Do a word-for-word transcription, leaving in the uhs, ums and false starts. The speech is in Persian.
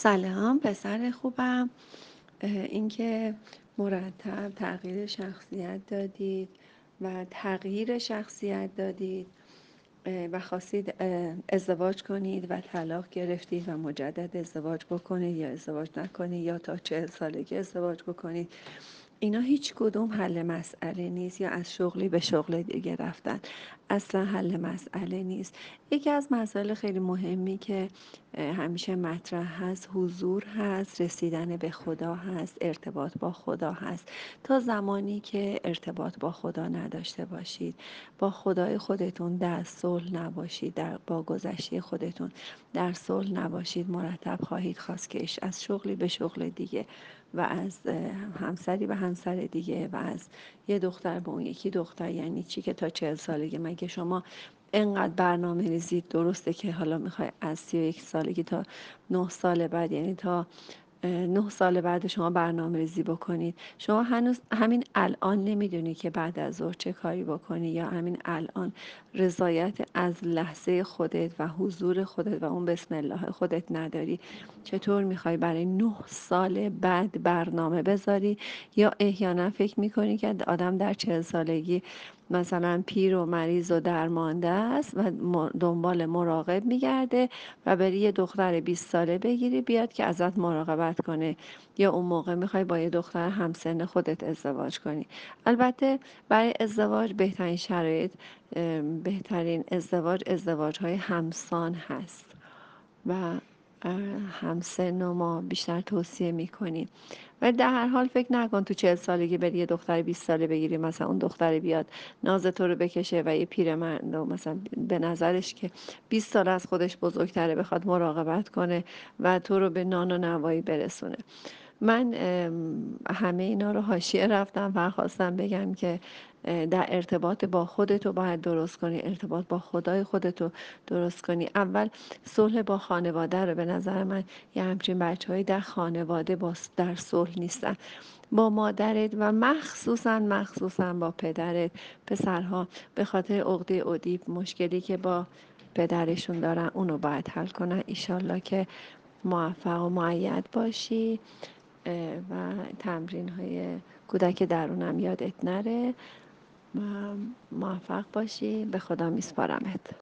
سلام، پسر خوبم. اه، اینکه مرتب تغییر شخصیت دادید و تغییر شخصیت دادید اه، و خواستید اه، ازدواج کنید و طلاق گرفتید و مجدد ازدواج بکنید یا ازدواج نکنید یا تا چهل سالگی ازدواج بکنید، اینا هیچ کدوم حل مسئله نیست. یا از شغلی به شغل دیگه رفتن اصلا حل مسئله نیست. یکی از مسائل خیلی مهمی که اه، همیشه مطرح هست، حضور هست، رسیدن به خدا هست، ارتباط با خدا هست. تا زمانی که ارتباط با خدا نداشته باشید، با خدای خودتون در صلح نباشید، در با گذشته خودتون در صلح نباشید، مرتب خواهید خواست که از شغلی به شغل دیگه و از اه، همسری به همسر دیگه و از یه دختر به اون یکی دختر. یعنی چی که تا چهل سالگی؟ مگه شما انقدر برنامه ریزی درسته که حالا میخوای از سی و یک سالگی تا نه سال بعد، یعنی تا اه، نه سال بعد شما برنامه ریزی بکنید؟ شما هنوز همین الان نمیدونی که بعد از ظهر چه کاری بکنی، یا همین الان رضایت از لحظه خودت و حضور خودت و اون بسم الله خودت نداری. چطور میخوای برای نه سال بعد برنامه بذاری؟ یا احیانا فکر میکنی که آدم در چهل سالگی مثلا پیر و مریض و درمانده است و دنبال مراقب میگرده و بری یه دختر بیست ساله بگیری بیاد که ازت مراقبت کنه، یا اون موقع میخوای با یه دختر همسن خودت ازدواج کنی. البته برای ازدواج بهترین شرایط، بهترین ازدواج ازدواج های همسان هست و همسن رو ما بیشتر توصیه میکنیم. ولی در هر حال فکر نکن تو چهل سالگی بری یه دختر بیست ساله بگیری، مثلا اون دختر بیاد ناز تو رو بکشه و یه پیرمرد مثلا به نظرش که بیست سال از خودش بزرگتره بخواد مراقبت کنه و تو رو به نان و نوایی برسونه. من همه اینا رو حاشیه رفتم و خواستم بگم که در ارتباط با خودتو باید درست کنی، ارتباط با خدای خودتو درست کنی. اول صلح با خانواده رو، به نظر من یه همچین بچه هایی در خانواده با در صلح نیستن، با مادرت و مخصوصا مخصوصا با پدرت. پسرها به خاطر عقده ادیپ مشکلی که با پدرشون دارن اونو باید حل کنن. ایشالله که موفق و مؤید باشی و تمرین های کودک درونم یادت نره و موفق باشی. به خدا میسپارمت.